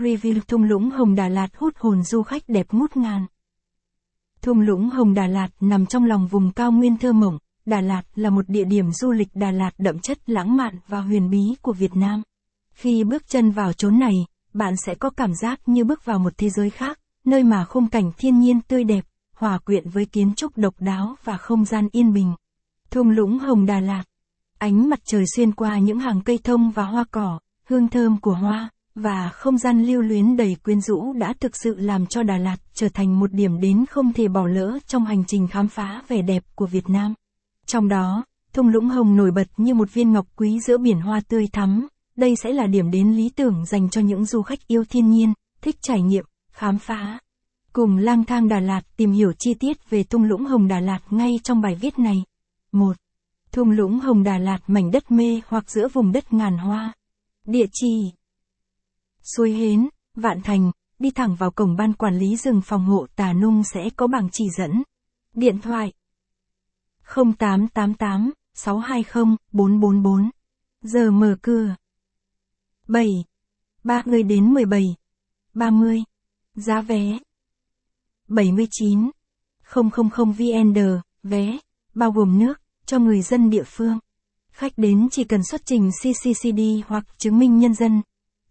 Review thung lũng Hồng Đà Lạt hút hồn du khách đẹp ngút ngàn. Thung lũng Hồng Đà Lạt nằm trong lòng vùng cao nguyên thơ mộng. Đà Lạt là một địa điểm du lịch Đà Lạt đậm chất lãng mạn và huyền bí của Việt Nam. Khi bước chân vào chốn này, bạn sẽ có cảm giác như bước vào một thế giới khác, nơi mà khung cảnh thiên nhiên tươi đẹp, hòa quyện với kiến trúc độc đáo và không gian yên bình. Thung lũng Hồng Đà Lạt. Ánh mặt trời xuyên qua những hàng cây thông và hoa cỏ, hương thơm của hoa, và không gian lưu luyến đầy quyến rũ đã thực sự làm cho Đà Lạt trở thành một điểm đến không thể bỏ lỡ trong hành trình khám phá vẻ đẹp của Việt Nam. Trong đó, thung lũng Hồng nổi bật như một viên ngọc quý giữa biển hoa tươi thắm. Đây sẽ là điểm đến lý tưởng dành cho những du khách yêu thiên nhiên, thích trải nghiệm, khám phá. Cùng lang thang Đà Lạt tìm hiểu chi tiết về thung lũng Hồng Đà Lạt ngay trong bài viết này. 1. Thung lũng Hồng Đà Lạt, mảnh đất mê hoặc giữa vùng đất ngàn hoa. Địa chỉ: Suối Hến, Vạn Thành, đi thẳng vào cổng ban quản lý rừng phòng hộ Tà Nung sẽ có bảng chỉ dẫn. Điện thoại: 0888 620 444. Giờ mở cửa: 7:30 đến 17:30. Giá vé: 79.000 VND, vé bao gồm nước cho người dân địa phương. Khách đến chỉ cần xuất trình cccd hoặc chứng minh nhân dân.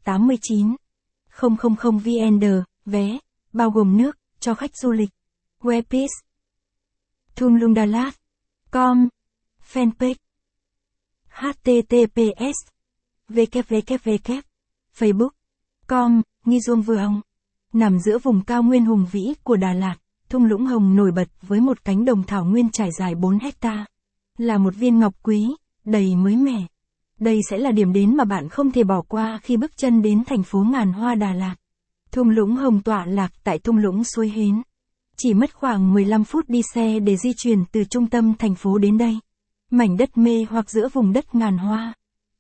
89.000 VND, vé bao gồm nước cho khách du lịch. Webpiece: thung lũng Đà Lạt.com. Fanpage: https://www.facebook.com. Nghi Duông Vừa Hồng. Nằm giữa vùng cao nguyên hùng vĩ của Đà Lạt, thung lũng Hồng nổi bật với một cánh đồng thảo nguyên trải dài 4 hectare. Là một viên ngọc quý, đầy mới mẻ. Đây sẽ là điểm đến mà bạn không thể bỏ qua khi bước chân đến thành phố ngàn hoa Đà Lạt. Thung lũng Hồng tọa lạc tại thung lũng Suối Hến. Chỉ mất khoảng 15 phút đi xe để di chuyển từ trung tâm thành phố đến đây. Mảnh đất mê hoặc giữa vùng đất ngàn hoa.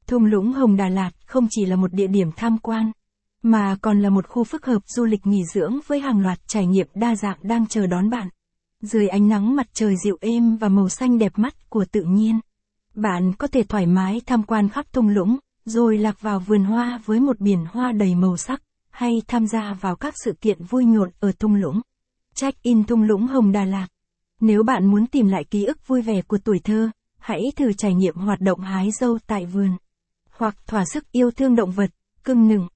Thung lũng Hồng Đà Lạt không chỉ là một địa điểm tham quan, mà còn là một khu phức hợp du lịch nghỉ dưỡng với hàng loạt trải nghiệm đa dạng đang chờ đón bạn. Dưới ánh nắng mặt trời dịu êm và màu xanh đẹp mắt của tự nhiên, bạn có thể thoải mái tham quan khắp thung lũng, rồi lạc vào vườn hoa với một biển hoa đầy màu sắc, hay tham gia vào các sự kiện vui nhộn ở thung lũng. Check-in thung lũng Hồng Đà Lạt. Nếu bạn muốn tìm lại ký ức vui vẻ của tuổi thơ, hãy thử trải nghiệm hoạt động hái dâu tại vườn, hoặc thỏa sức yêu thương động vật, cưng nừng.